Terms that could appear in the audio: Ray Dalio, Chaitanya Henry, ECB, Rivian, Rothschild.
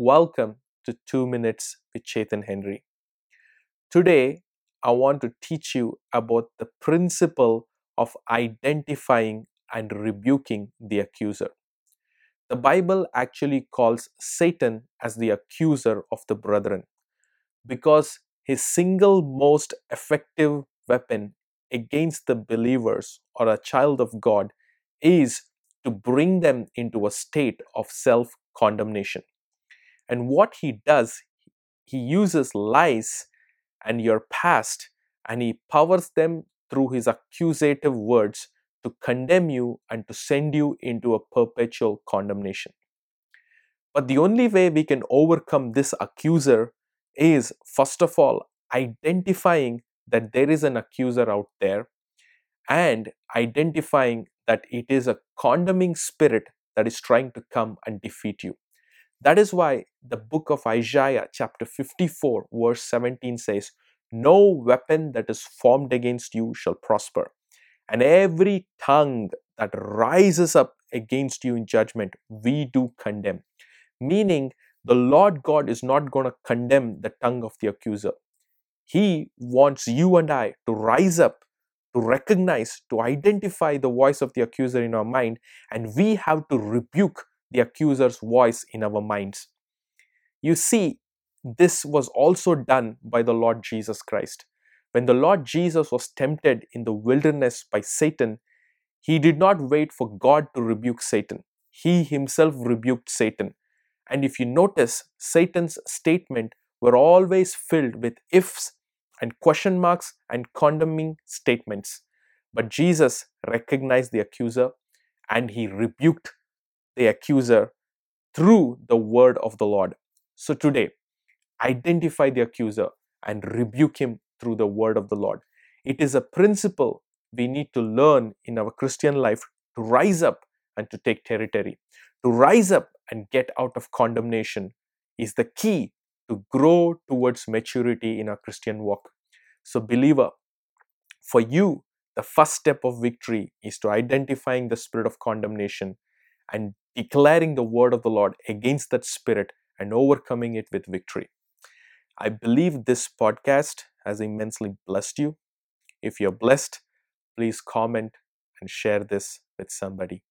Welcome to 2 Minutes with Chaitanya Henry. Today, I want to teach you about the principle of identifying and rebuking the accuser. The Bible actually calls Satan as the accuser of the brethren because his single most effective weapon against the believers or a child of God is to bring them into a state of self-condemnation. And what he does, he uses lies and your past, and he powers them through his accusative words to condemn you and to send you into a perpetual condemnation. But the only way we can overcome this accuser is, first of all, identifying that there is an accuser out there and identifying that it is a condemning spirit that is trying to come and defeat you. That is why the book of Isaiah chapter 54 verse 17 says, "No weapon that is formed against you shall prosper, and every tongue that rises up against you in judgment we do condemn." Meaning, the Lord God is not going to condemn the tongue of the accuser. He wants you and I to rise up, to recognize, to identify the voice of the accuser in our mind, and we have to rebuke the accuser's voice in our minds. You see, this was also done by the Lord Jesus Christ. When the Lord Jesus was tempted in the wilderness by Satan, he did not wait for God to rebuke Satan. He himself rebuked Satan. And if you notice, Satan's statements were always filled with ifs and question marks and condemning statements. But Jesus recognized the accuser and he rebuked the accuser through the word of the Lord. So today, identify the accuser and rebuke him through the word of the Lord. It is a principle we need to learn in our Christian life to rise up and to take territory. To rise up and get out of condemnation is the key to grow towards maturity in our Christian walk. So believer, for you, the first step of victory is to identifying the spirit of condemnation and declaring the word of the Lord against that spirit and overcoming it with victory. I believe this podcast has immensely blessed you. If you're blessed, please comment and share this with somebody.